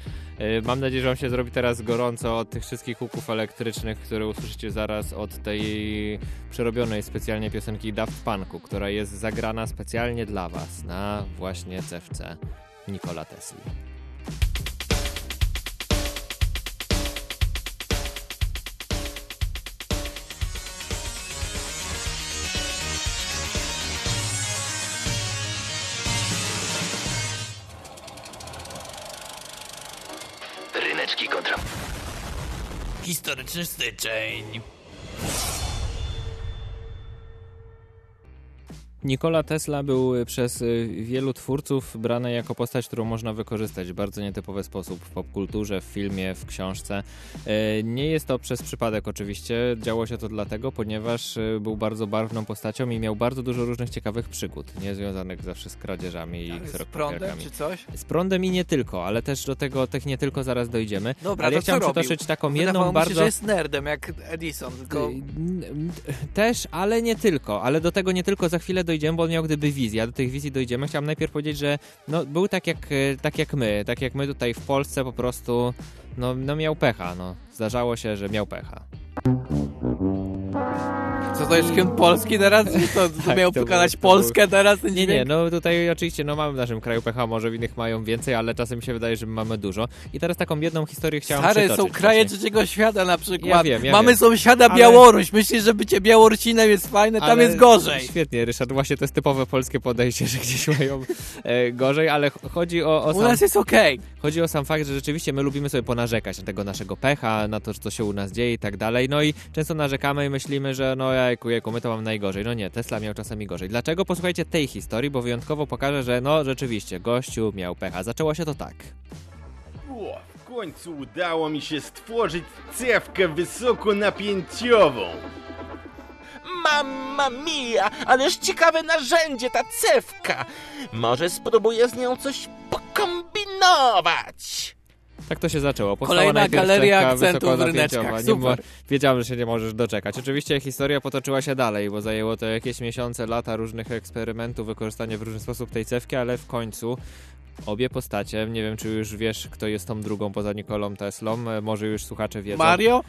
Mam nadzieję, że Wam się zrobi teraz gorąco od tych wszystkich huków elektrycznych, które usłyszycie zaraz, od tej przerobionej specjalnie piosenki Daft Punku, która jest zagrana specjalnie dla Was na właśnie cewce Nikola Tesla. Historyczny styczeń. Nikola Tesla był przez wielu twórców brany jako postać, którą można wykorzystać w bardzo nietypowy sposób w popkulturze, w filmie, w książce. Nie jest to przez przypadek oczywiście, działo się to dlatego, ponieważ był bardzo barwną postacią i miał bardzo dużo różnych ciekawych przygód, niezwiązanych zawsze z kradzieżami i z prądem czy coś? Z prądem i nie tylko, ale też do tego nie tylko zaraz dojdziemy. Dobra, ale ja chciałem przytoczyć taką jedną bardzo... że jest nerdem jak Edison, tylko... Też, ale nie tylko, ale do tego nie tylko za chwilę dojdziemy, bo on miał gdyby wizję, a do tych wizji dojdziemy. Chciałem najpierw powiedzieć, że no, był tak jak my tutaj w Polsce po prostu, no miał pecha, no. Zdarzało się, że miał pecha. Co to jest hymn polski teraz? To miał pokonać Polskę teraz? Nie, no tutaj oczywiście mamy w naszym kraju pecha, może w innych mają więcej, ale czasem się wydaje, że my mamy dużo. I teraz taką jedną historię chciałem przytoczyć. Są kraje trzeciego świata na przykład. Ja wiem. Mamy sąsiada Białoruś. Myślisz, że bycie Białorusinem jest fajne, tam jest gorzej. Świetnie, Ryszard, właśnie to jest typowe polskie podejście, że gdzieś mają gorzej, ale chodzi o sam, u nas jest okej. Chodzi o sam fakt, że rzeczywiście my lubimy sobie ponarzekać na tego naszego pecha, na to, co się u nas dzieje i tak dalej. No i często narzekamy i myślimy, że jejku, my to mam najgorzej. No nie, Tesla miał czasami gorzej. Dlaczego? Posłuchajcie tej historii, bo wyjątkowo pokażę, że rzeczywiście, gościu miał pecha. Zaczęło się to tak. W końcu udało mi się stworzyć cewkę wysokonapięciową. Mamma mia, ależ ciekawe narzędzie ta cewka. Może spróbuję z nią coś pokombinować. Tak to się zaczęło. Powstała kolejna galeria akcentów w Ryneczkach, super. Wiedziałem, że się nie możesz doczekać. Oczywiście historia potoczyła się dalej, bo zajęło to jakieś miesiące, lata różnych eksperymentów, wykorzystanie w różny sposób tej cewki, ale w końcu obie postacie, nie wiem, czy już wiesz, kto jest tą drugą poza Nikolą Teslą, może już słuchacze wiedzą. Mario?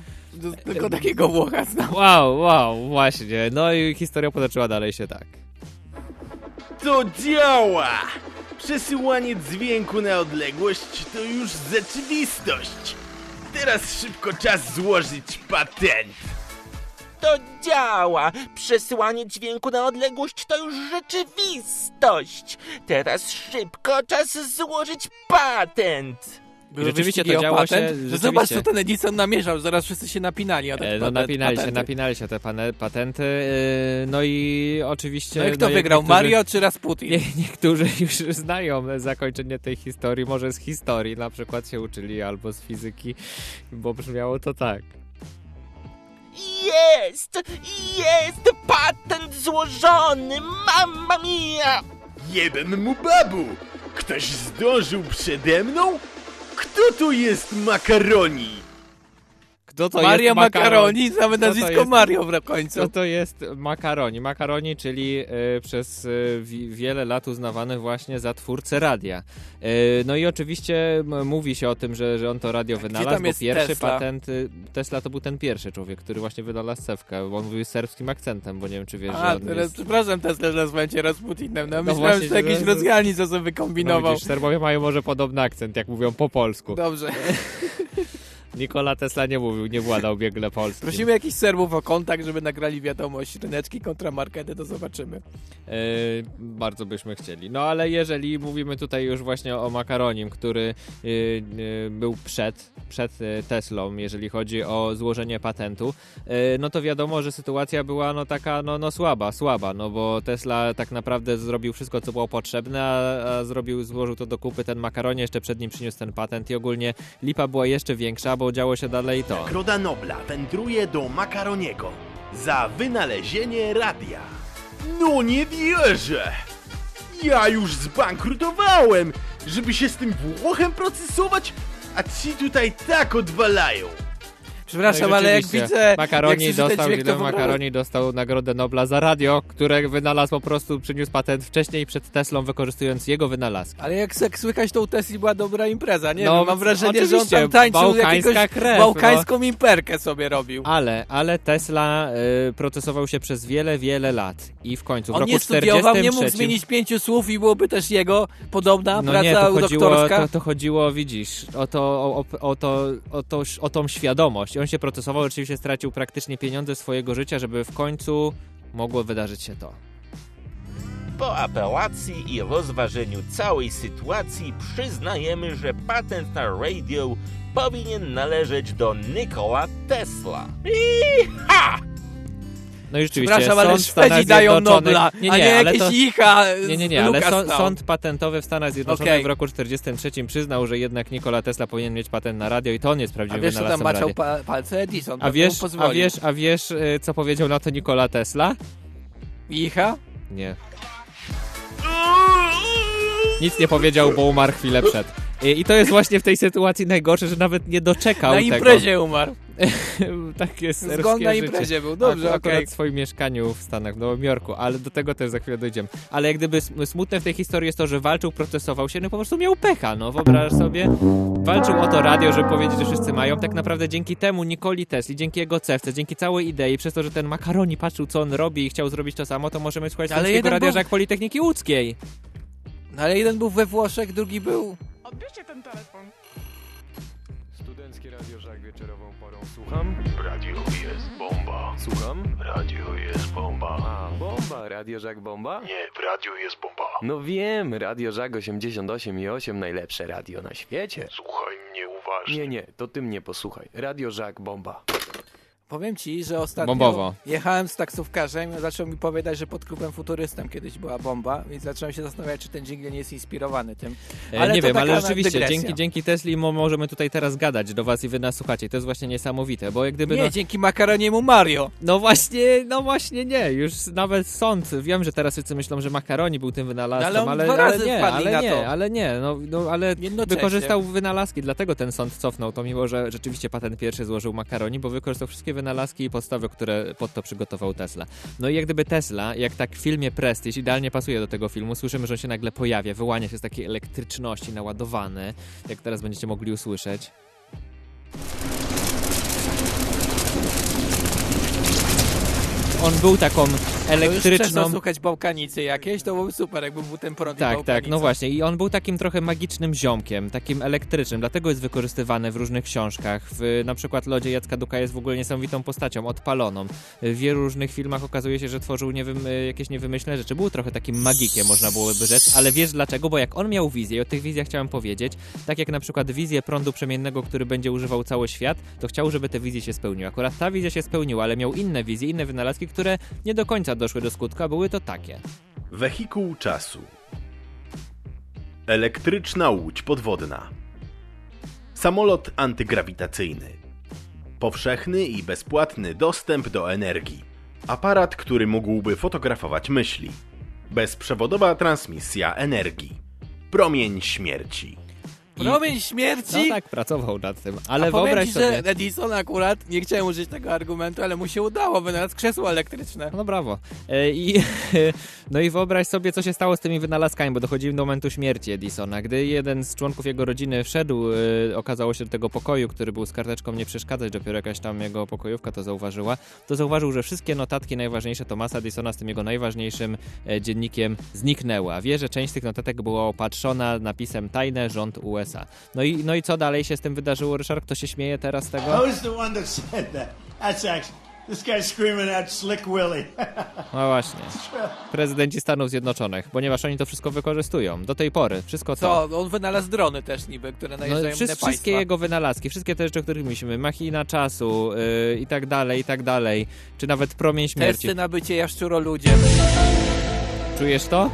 Tylko takiego Włocha znam. Wow, właśnie. No i historia potoczyła dalej się tak. To działa! Przesyłanie dźwięku na odległość to już rzeczywistość. Teraz szybko czas złożyć patent. To działa! Przesyłanie dźwięku na odległość to już rzeczywistość. Teraz szybko czas złożyć patent. Rzeczywiście to działo patent, się... Rzeczywiście. Zobacz, co ten Edison namierzał, zaraz wszyscy się napinali o te patenty. Napinali się te patenty, no i oczywiście... Ale kto wygrał, Mario czy Rasputin? Niektórzy już znają zakończenie tej historii, może z historii na przykład się uczyli, albo z fizyki, bo brzmiało to tak. Jest patent złożony, mamma mia! Jeden mu babu! Ktoś zdążył przede mną? Kto tu jest makaroni? Co to Mario jest Makaroni, same nazwisko jest, Mario w końcu. Co to jest Makaroni? Makaroni, czyli przez wiele lat uznawany właśnie za twórcę radia. No i oczywiście mówi się o tym, że on to radio wynalazł, bo pierwszy Tesla? Patent... Tesla to był ten pierwszy człowiek, który właśnie wynalazł cewkę, bo on mówił serbskim akcentem, bo nie wiem, czy wiesz, że on jest... Przepraszam Tesla, że nazwałem cię Rasputinem. No myślałem, że to jakiś Rosjanin ze sobą wykombinował. No widzisz, Serbowie mają może podobny akcent, jak mówią po polsku. Dobrze. Nikola Tesla nie mówił, nie władał biegle polskim. Prosimy jakichś Serbów o kontakt, żeby nagrali wiadomość Ryneczki kontra Markety, to zobaczymy. Bardzo byśmy chcieli. No ale jeżeli mówimy tutaj już właśnie o Makaronim, który był przed Teslą, jeżeli chodzi o złożenie patentu, no to wiadomo, że sytuacja była no taka słaba, no bo Tesla tak naprawdę zrobił wszystko, co było potrzebne, a złożył to do kupy ten Makaroni, jeszcze przed nim przyniósł ten patent i ogólnie lipa była jeszcze większa, bo działo się dalej to. Nagroda Nobla wędruje do Makaroniego za wynalezienie radia. No nie wierzę! Ja już zbankrutowałem, żeby się z tym Włochem procesować, a ci tutaj tak odwalają. Przepraszam, no ale jak widzę... Makaroni dostał Nagrodę Nobla za radio, które wynalazł, po prostu przyniósł patent wcześniej przed Teslą, wykorzystując jego wynalazki. Ale jak słychać, to u Tesli była dobra impreza, nie? No, mam wrażenie, że on tam tańczył bałkańską imperkę sobie robił. Ale Tesla procesował się przez wiele, wiele lat i w końcu w roku 1943... On nie studiował, nie mógł zmienić 5 słów i byłoby też jego podobna praca doktorska. No nie, to chodziło, widzisz, o tą świadomość. On się procesował, oczywiście stracił praktycznie pieniądze swojego życia, żeby w końcu mogło wydarzyć się to. Po apelacji i rozważeniu całej sytuacji przyznajemy, że patent na radio powinien należeć do Nikola Tesla. Iha! No i rzeczywiście, przepraszam, ale Szwedzi dają Nobla, sąd patentowy w Stanach Zjednoczonych w roku 1943 przyznał, że jednak Nikola Tesla powinien mieć patent na radio i to on jest prawdziwym wynalazcą radia. A wiesz, co tam maczał palce Edison, a wiesz, co powiedział na to Nikola Tesla? Icha? Nie. Nic nie powiedział, bo umarł chwilę przed. I to jest właśnie w tej sytuacji najgorsze, że nawet nie doczekał tego. Na imprezie tego. Umarł. Tak jest. Zgon na imprezie życie. Był, dobrze, akurat w swoim mieszkaniu w Stanach, w Nowym Jorku, ale do tego też za chwilę dojdziemy. Ale jak gdyby smutne w tej historii jest to, że walczył, procesował się, no po prostu miał pecha, no wyobrażasz sobie? Walczył o to radio, żeby powiedzieć, że wszyscy mają. Tak naprawdę dzięki temu Nikoli Tesli, dzięki jego cewce, dzięki całej idei, przez to, że ten Makaroni patrzył, co on robi i chciał zrobić to samo, to możemy słuchać polskiego radia jak Politechniki Łódzkiej. No ale jeden był we Włoszech, drugi był... Odbierzcie ten telefon. Studenckie radio Żak wieczorową porą. Słucham? Radio jest bomba. Słucham? Radio jest bomba. A, bomba, radio Żak bomba? Nie, radio jest bomba. No wiem, radio Żak 88,8 najlepsze radio na świecie. Słuchaj mnie uważnie. Nie, to ty mnie posłuchaj. Radio Żak bomba. Powiem ci, że ostatnio jechałem z taksówkarzem i zaczął mi powiedzieć, że pod klubem Futurystem kiedyś była bomba, więc zacząłem się zastanawiać, czy ten dźwięk nie jest inspirowany tym. Ale nie wiem, ale rzeczywiście, dzięki Tesli możemy tutaj teraz gadać do was i wy nas słuchacie. To jest właśnie niesamowite, bo jak gdyby... Nie, dzięki Makaroniemu Mario. No właśnie nie. Już nawet sąd, wiem, że teraz wszyscy myślą, że Makaroni był tym wynalazcem, ale wykorzystał wynalazki, dlatego ten sąd cofnął to, mimo że rzeczywiście patent pierwszy złożył Makaroni, bo wykorzystał wszystkie wynalazki i podstawy, które pod to przygotował Tesla. No i jak gdyby Tesla, jak tak w filmie Prestige, idealnie pasuje do tego filmu, słyszymy, że on się nagle pojawia, wyłania się z takiej elektryczności, naładowany, jak teraz będziecie mogli usłyszeć. On był taką elektryczną... Już słuchać bałkanicy jakieś, to byłby super, jakby był ten prąd. Tak, no właśnie. I on był takim trochę magicznym ziomkiem, takim elektrycznym, dlatego jest wykorzystywany w różnych książkach. Na przykład Lodzie Jacka Dukaja jest w ogóle niesamowitą postacią, odpaloną. W wielu różnych filmach okazuje się, że tworzył jakieś niewymyślne rzeczy. Był trochę takim magikiem, można byłoby rzec, ale wiesz dlaczego? Bo jak on miał wizję, i o tych wizjach chciałem powiedzieć, tak jak na przykład wizję prądu przemiennego, który będzie używał cały świat, to chciał, żeby te wizje się spełniły. Akurat ta wizja się spełniła, ale miał inne wizje, inne wynalazki, które nie do końca doszły do skutku, a były to takie. Wehikuł czasu. Elektryczna łódź podwodna. Samolot antygrawitacyjny. Powszechny i bezpłatny dostęp do energii. Aparat, który mógłby fotografować myśli. Bezprzewodowa transmisja energii. Promień śmierci. Promień śmierci? No tak, pracował nad tym. Ale a wyobraź ci, sobie... że Edison akurat, nie chciałem użyć tego argumentu, ale mu się udało, wynalazł krzesło elektryczne. No brawo. No i wyobraź sobie, co się stało z tymi wynalazkami, bo dochodzimy do momentu śmierci Edisona. Gdy jeden z członków jego rodziny wszedł, okazało się do tego pokoju, który był z karteczką nie przeszkadzać, dopiero jakaś tam jego pokojówka to zauważyła, to zauważył, że wszystkie notatki najważniejsze Thomasa Edisona z tym jego najważniejszym dziennikiem zniknęły. A wie, że część tych notatek była opatrzona napisem tajne rząd USA. No i co dalej się z tym wydarzyło, Ryszard? Kto się śmieje teraz z tego? This guy's screaming out Slick Willy. No właśnie. Prezydenci Stanów Zjednoczonych, ponieważ oni to wszystko wykorzystują. Do tej pory. Wszystko to. On wynalazł drony też niby, które najeżdżają na państwa. Wszystkie jego wynalazki, wszystkie te rzeczy, o których myślimy. Machina czasu i tak dalej, i tak dalej. Czy nawet promień śmierci. Testy na bycie jaszczuro ludziem. Czujesz to?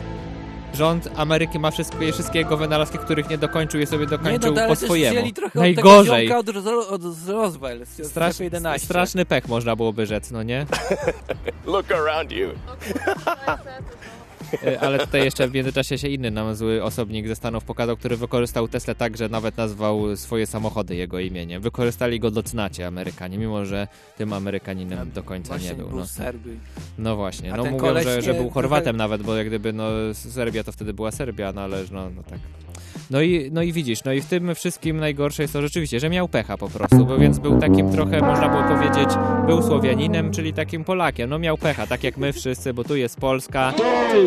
Rząd Ameryki ma wszystkie jego wynalazki, których nie dokończył, je sobie dokończył po swojemu. Najgorzej. Od Roosevelt, straszny pech można byłoby rzec, no nie? Look around you. Ale tutaj jeszcze w międzyczasie się inny nam zły osobnik ze Stanów pokazał, który wykorzystał Teslę tak, że nawet nazwał swoje samochody jego imieniem. Wykorzystali go do cnacia Amerykanie, mimo że tym Amerykaninem do końca nie był. No właśnie, no mówią, że był Chorwatem nawet, bo jak gdyby Serbia to wtedy była Serbia, no ale no tak. No i widzisz, no i w tym wszystkim najgorsze jest to rzeczywiście, że miał pecha po prostu, bo więc był takim trochę, można było powiedzieć, był Słowianinem, czyli takim Polakiem. No miał pecha, tak jak my wszyscy, bo tu jest Polska.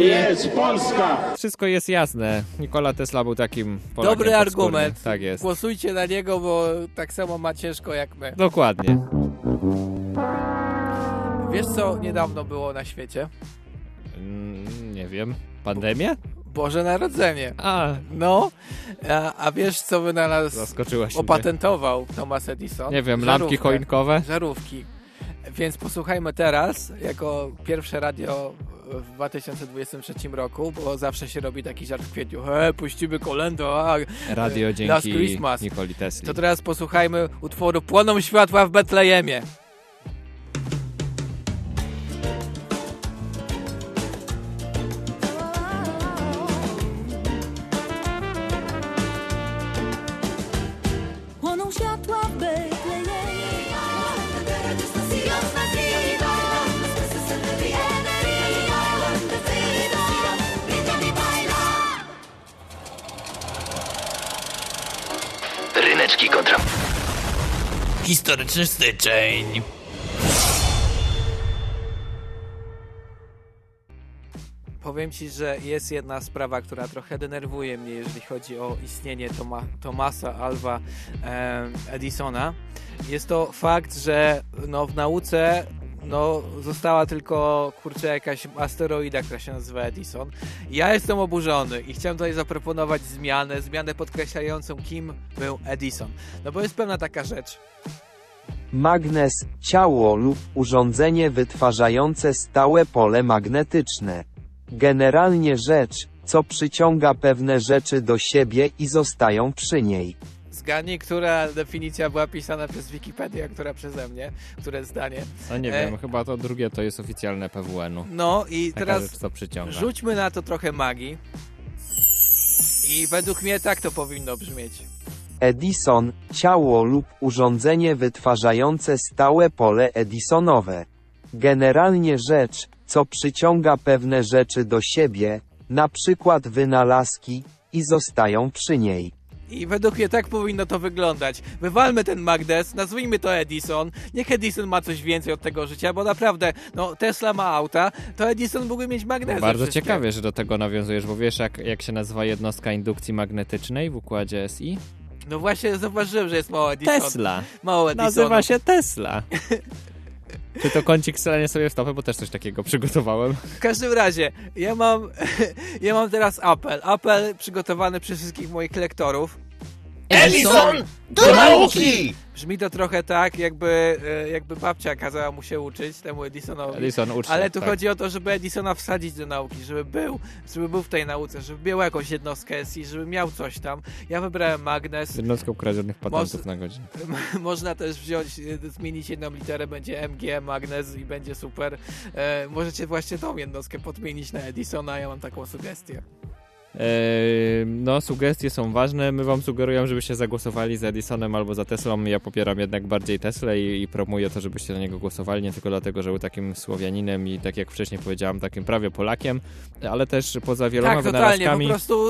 Jest Polska! Wszystko jest jasne. Nikola Tesla był takim Polakiem. Dobry argument. Tak jest. Głosujcie na niego, bo tak samo ma ciężko jak my. Dokładnie. Wiesz co niedawno było na świecie? Nie wiem. Pandemia? Boże Narodzenie. No. A wiesz co wynalazł? Opatentował Thomas Edison? Nie wiem, lampki choinkowe? Żarówki. Więc posłuchajmy teraz, jako pierwsze radio w 2023 roku, bo zawsze się robi taki żart w kwietniu. Puścimy kolędę. Radio dzięki Nikoli Tesli. To teraz posłuchajmy utworu Płoną światła w Betlejemie. Ryneczki kontra. Historyczny styczeń. Powiem ci, że jest jedna sprawa, która trochę denerwuje mnie, jeżeli chodzi o istnienie Thomasa Alva Edisona. Jest to fakt, że w nauce została tylko, jakaś asteroida, która się nazywa Edison. Ja jestem oburzony i chciałem tutaj zaproponować zmianę podkreślającą, kim był Edison. No bo jest pewna taka rzecz. Magnes, ciało lub urządzenie wytwarzające stałe pole magnetyczne. Generalnie rzecz, co przyciąga pewne rzeczy do siebie i zostają przy niej. Zgadnij, która definicja była pisana przez Wikipedię, a która przeze mnie, które zdanie. No nie wiem, chyba to drugie to jest oficjalne PWN-u. No i taka teraz rzecz, co przyciąga. Rzućmy na to trochę magii. I według mnie tak to powinno brzmieć. Edison, ciało lub urządzenie wytwarzające stałe pole Edisonowe. Generalnie rzecz, co przyciąga pewne rzeczy do siebie, na przykład wynalazki, i zostają przy niej. I według mnie tak powinno to wyglądać. Wywalmy ten magnes, nazwijmy to Edison. Niech Edison ma coś więcej od tego życia, bo naprawdę, Tesla ma auta, to Edison mógłby mieć magnesy. Bardzo ciekawie, że do tego nawiązujesz, bo wiesz jak się nazywa jednostka indukcji magnetycznej w układzie SI? No właśnie zauważyłem, że jest mało Edison. Tesla. Mało Edisonów. Nazywa się Tesla. Czy to kącik strzelanie sobie w stopę, bo też coś takiego przygotowałem. W każdym razie, ja mam teraz apel. Apel przygotowany przez wszystkich moich lektorów. Edison do nauki! Brzmi to trochę tak, jakby babcia kazała mu się uczyć, temu Edisonowi. Edison uczy, ale tu chodzi o to, żeby Edisona wsadzić do nauki, żeby był w tej nauce, żeby miał jakąś jednostkę SI, żeby miał coś tam. Ja wybrałem magnes. Jednostkę ukradzionych patentów na godzinę. Można też zmienić jedną literę, będzie MG, magnes i będzie super. Możecie właśnie tą jednostkę podmienić na Edisona, ja mam taką sugestię. No, sugestie są ważne. My wam sugerujemy, żebyście zagłosowali za Edisonem albo za Teslą. Ja popieram jednak bardziej Teslę i promuję to, żebyście na niego głosowali, nie tylko dlatego, że był takim Słowianinem i, tak jak wcześniej powiedziałem, takim prawie Polakiem, ale też poza wieloma wynalazkami... Tak, totalnie, po prostu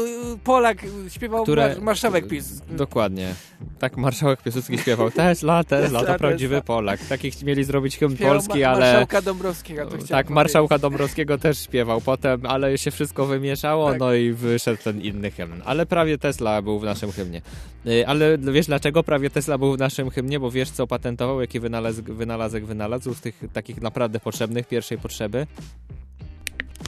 Polak śpiewał Marszałek Piłsudski. Dokładnie. Tak, Marszałek Piłsudski śpiewał Tesla, to prawdziwy Polak. Takich mieli zrobić hymn polski, ale... Marszałka Dąbrowskiego. Tak, Marszałka Dąbrowskiego też śpiewał potem, ale się wszystko wymieszało, tak. No i wyszedł ten inny hymn. Ale prawie Tesla był w naszym hymnie. Ale wiesz dlaczego prawie Tesla był w naszym hymnie? Bo wiesz co patentował, jaki wynalazek wynalazł z tych takich naprawdę potrzebnych, pierwszej potrzeby?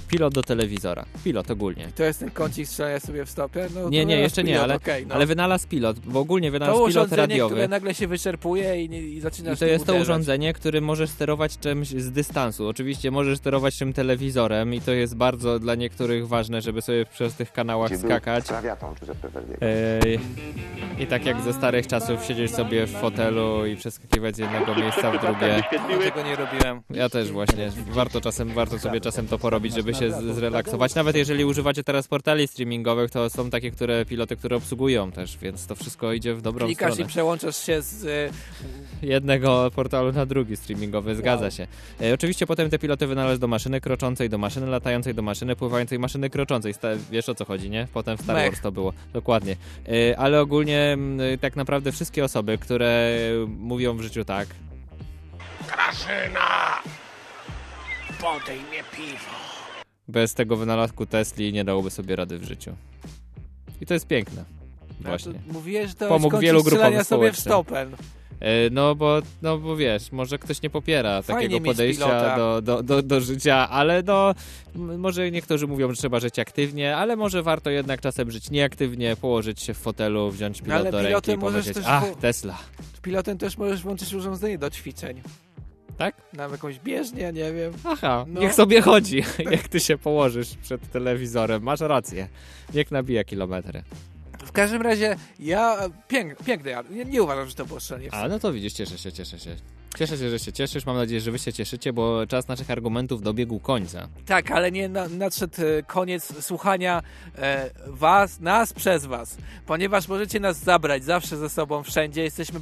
Pilot do telewizora. Pilot ogólnie. I to jest ten kącik strzelania sobie w stopę? No, nie, jeszcze pilot, nie, ale, okay, no. Ale wynalazł pilot, bo ogólnie wynalazł pilot radiowy. To urządzenie, które nagle się wyczerpuje i zaczyna. I to jest to urządzenie, które możesz sterować czymś z dystansu. Oczywiście możesz sterować tym telewizorem i to jest bardzo dla niektórych ważne, żeby sobie przez tych kanałach skakać. I tak jak ze starych czasów siedzieć sobie w fotelu i przeskakiwać z jednego miejsca w drugie. Ja tego nie robiłem. Ja też właśnie. Warto sobie czasem to porobić, żeby się zrelaksować. Nawet jeżeli używacie teraz portali streamingowych, to są takie piloty, które obsługują też, więc to wszystko idzie w dobrą stronę. Klikasz i przełączasz się z jednego portalu na drugi streamingowy, zgadza się. Oczywiście potem te piloty wynalazł do maszyny kroczącej, do maszyny latającej, do maszyny pływającej, maszyny kroczącej. Wiesz o co chodzi, nie? Potem w Star Wars to było. Dokładnie. Ale ogólnie tak naprawdę wszystkie osoby, które mówią w życiu tak: Grażyna! Podaj mnie piwo. Bez tego wynalazku Tesli nie dałoby sobie rady w życiu. I to jest piękne. Właśnie. Ja mówiłeś, że to pomógł wielu grupom sobie w stopę. No bo wiesz, może ktoś nie popiera fajnie takiego podejścia do życia, ale no, może niektórzy mówią, że trzeba żyć aktywnie, ale może warto jednak czasem żyć nieaktywnie, położyć się w fotelu, wziąć pilot do ręki i powiedzieć, Tesla. Pilotem też możesz włączyć urządzenie do ćwiczeń. Tak? Nam jakąś bieżnię, nie wiem. Aha, no. Niech sobie chodzi, jak ty się położysz przed telewizorem. Masz rację. Niech nabija kilometry. W każdym razie ja piękny, nie uważam, że to było strzelanie w sobie. A no to widzisz, cieszę się. Cieszę się, że się cieszysz. Mam nadzieję, że wy się cieszycie, bo czas naszych argumentów dobiegł końca. Tak, ale nie nadszedł koniec słuchania nas przez was, ponieważ możecie nas zabrać zawsze ze sobą, wszędzie. Jesteśmy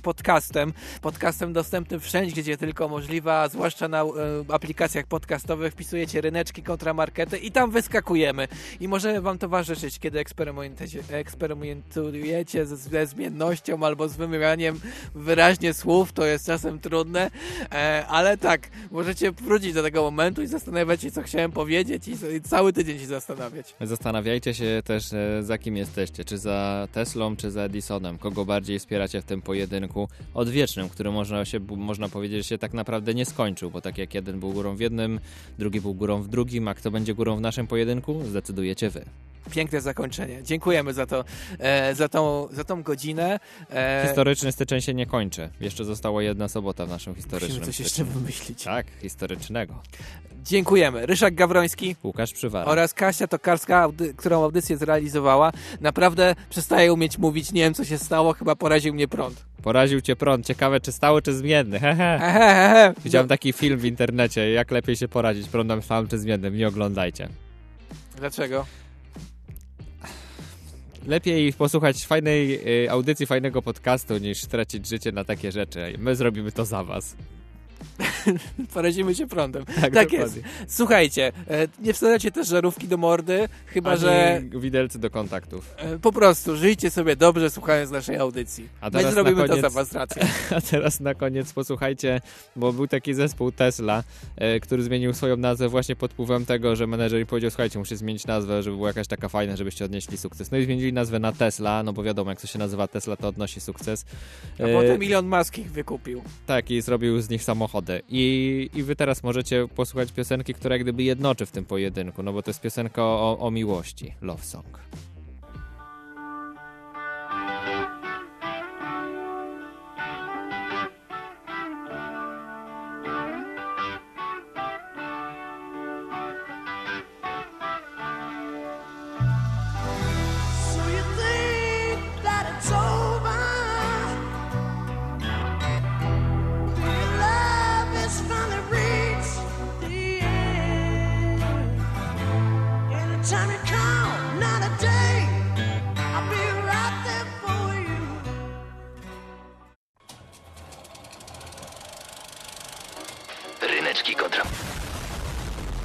podcastem dostępnym wszędzie, gdzie tylko możliwe, zwłaszcza na aplikacjach podcastowych. Wpisujecie Ryneczki kontra Markety i tam wyskakujemy. I możemy wam towarzyszyć, kiedy eksperymentujecie ze zmiennością albo z wymawianiem wyraźnie słów. To jest czasem trudne. Ale tak, możecie wrócić do tego momentu i zastanawiać się, co chciałem powiedzieć i cały tydzień się zastanawiać. Zastanawiajcie się też, za kim jesteście, czy za Teslą, czy za Edisonem. Kogo bardziej wspieracie w tym pojedynku odwiecznym, który można powiedzieć, się tak naprawdę nie skończył, bo tak jak jeden był górą w jednym, drugi był górą w drugim, a kto będzie górą w naszym pojedynku, zdecydujecie wy. Piękne zakończenie. Dziękujemy za to, za tą godzinę. Historyczny styczeń się nie kończy. Jeszcze została jedna sobota w naszym historycznym styczniu. Musimy coś jeszcze wymyślić. Tak, historycznego. Dziękujemy. Ryszard Gawroński, Łukasz Przywara oraz Kasia Tokarska, którą audycję zrealizowała. Naprawdę przestaje umieć mówić. Nie wiem, co się stało. Chyba poraził mnie prąd. Poraził cię prąd. Ciekawe, czy stały, czy zmienny. Widziałem taki film w internecie. Jak lepiej się porazić prądem stałym, czy zmiennym. Nie oglądajcie. Dlaczego? Lepiej posłuchać fajnej audycji, fajnego podcastu, niż tracić życie na takie rzeczy. My zrobimy to za was. Porazimy się prądem. Tak jest. Słuchajcie, nie wstawiacie też żarówki do mordy, chyba że... widelcy do kontaktów. Po prostu żyjcie sobie dobrze, słuchając naszej audycji. My zrobimy to za was, rację. A teraz na koniec posłuchajcie, bo był taki zespół Tesla, który zmienił swoją nazwę właśnie pod wpływem tego, że menedżer im powiedział, słuchajcie, muszę zmienić nazwę, żeby była jakaś taka fajna, żebyście odnieśli sukces. No i zmienili nazwę na Tesla, no bo wiadomo, jak to się nazywa Tesla, to odnosi sukces. A potem Elon Musk ich wykupił. Tak, i zrobił z nich samochody. I wy teraz możecie posłuchać piosenki, która jak gdyby jednoczy w tym pojedynku, no bo to jest piosenka o miłości, Love Song. Time to count, not a day.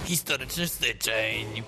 historyczny styczeń.